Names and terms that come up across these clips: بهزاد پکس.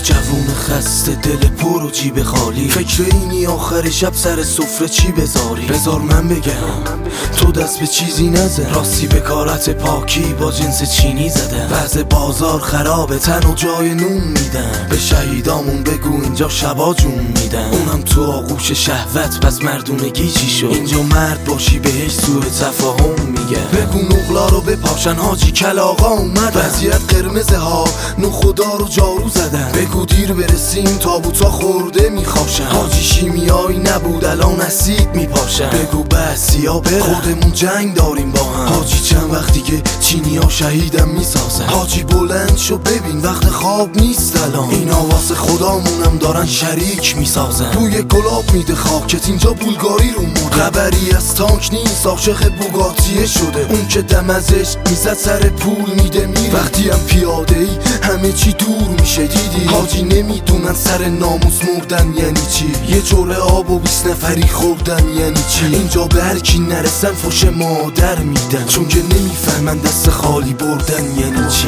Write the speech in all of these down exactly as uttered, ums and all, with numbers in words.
که جوون خسته دل پر و جیب خالی، فکر اینی آخر شب سر سفره چی بذاری. بذار من بگم تو دست به چیزی نزن، راستی به کارت پاکی با جنس چینی زدن. وضع بازار خرابه، تن و جای نون میدن. به شهیدامون بگو اینجا شبا جون میدن، اونم تو آغوش شهوت. پس مردونگی چی شد؟ اینجا مرد باشی بهش سوء تفاهم میگن. بگو نقلا رو بپاشن حاجی کلاغا اومدن، وضعیت قرمزه ها نو خدا رو جارو زدن. بگو دیر برسیم تابوتا خورده میخواشن، حاجی شیمیایی نبود الان اسید میپاشن. بگو بسیا بره، خودمون جنگ داریم با هم. حاجی چند وقتی که چینیا شهیدم میسازن. حاجی بلند شو ببین وقت خواب نیست الان، اینا واسه خدامونم دارن شریک میسازن. بوی گلاب میده خاکت اینجا بولگاری رو مود، خبری از تانک نیست، عاشق بوگاتیه شده. اون که دم ازش میزد سر پول میده میره، وقتی هم پیاده ای همه چی دور میشه. دیدی حاجی نمیدونن سر ناموس مردن یعنی چی، یه جوره آب و بیست نفری خوردن یعنی چی. اینجا به هر کی نرسن فوش مادر میدن، چون که نمیفهمن دست خالی بردن یعنی چی.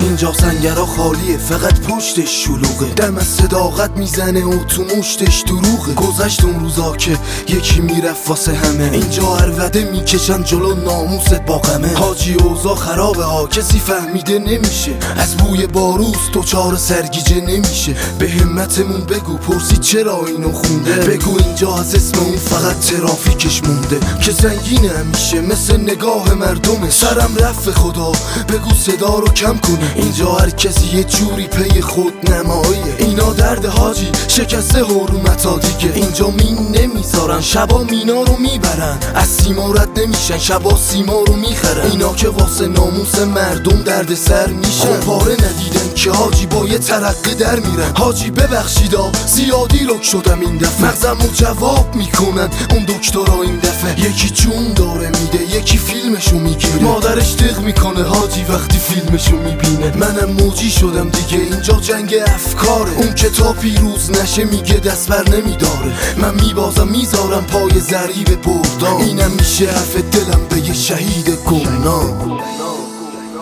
اینجا سنگرها خالیه، فقط پشتش شلوغه. دم از صداقت میزنه و تو مشتش دروغه. گذشت اون روزا که یکی میرفت واسه همه، اینجا عروده میکشن جلو ناموست با غمه. حاجی اوضاع خرابه ها، کسی فهمیده نمیشه، از بوی باروس دوچار سرگیجه نمیشه. به همتمون بگو پرسی چرا اینو خونده، بگو اینجا از اسم اون فقط ترافیکش مونده که سنگینه همیشه مثل نگاه مردمه. سرم رفت خدا بگو صدا رو کم کنه، اینجا هر کسی یه جوری پی خود نماییه. اینا درد حاجی شکسته حرمتا دیگه، اینجا مین نمیذارن شبا مینا رو میبرن، از سیما رد نمیشن شبا سیما رو میخرن. اینا که واسه ناموس مردم درد سر میشن، پاره ندیدن که حاجی با یه ترقه در میرن. حاجی ببخشیدا زیادی لک شدم این دفعه، مغزمو جواب میکنن اون دکترا این دفعه. یکی جون داره میده، یکی فیلمشو میگیره، مادرش دق میکنه حاجی وقتی فیلمشو میبینه. منم موجی شدم دیگه، اینجا جنگ افکاره. اون که تا پیروز نشه میگه دست بر نمیداره، من میبازم میذارم پای ضریب بردان. اینم میشه حرف دلم به یه شهید گمنام.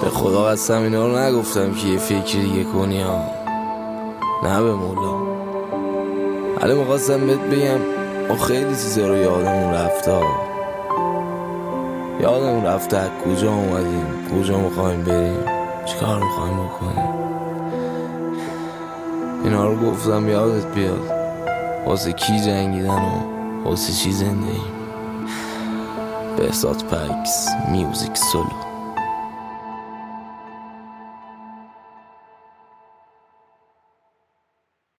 به خدا قسم اینا رو نگفتم که یه فکر دیگه کنی ها، نه به مولا. حالا میخواستم بهت بگم او خیلی چیزا رو یادمون رفته ها. یادمون رفته از کجا اومدیم، کجا میخوایم بریم، چیکار میخوایم بکنیم. اینا رو گفتم یادت بیاد واسه کی جنگیدن و واسه چی زندگیم. بهزاد پکس میوزیک سولو.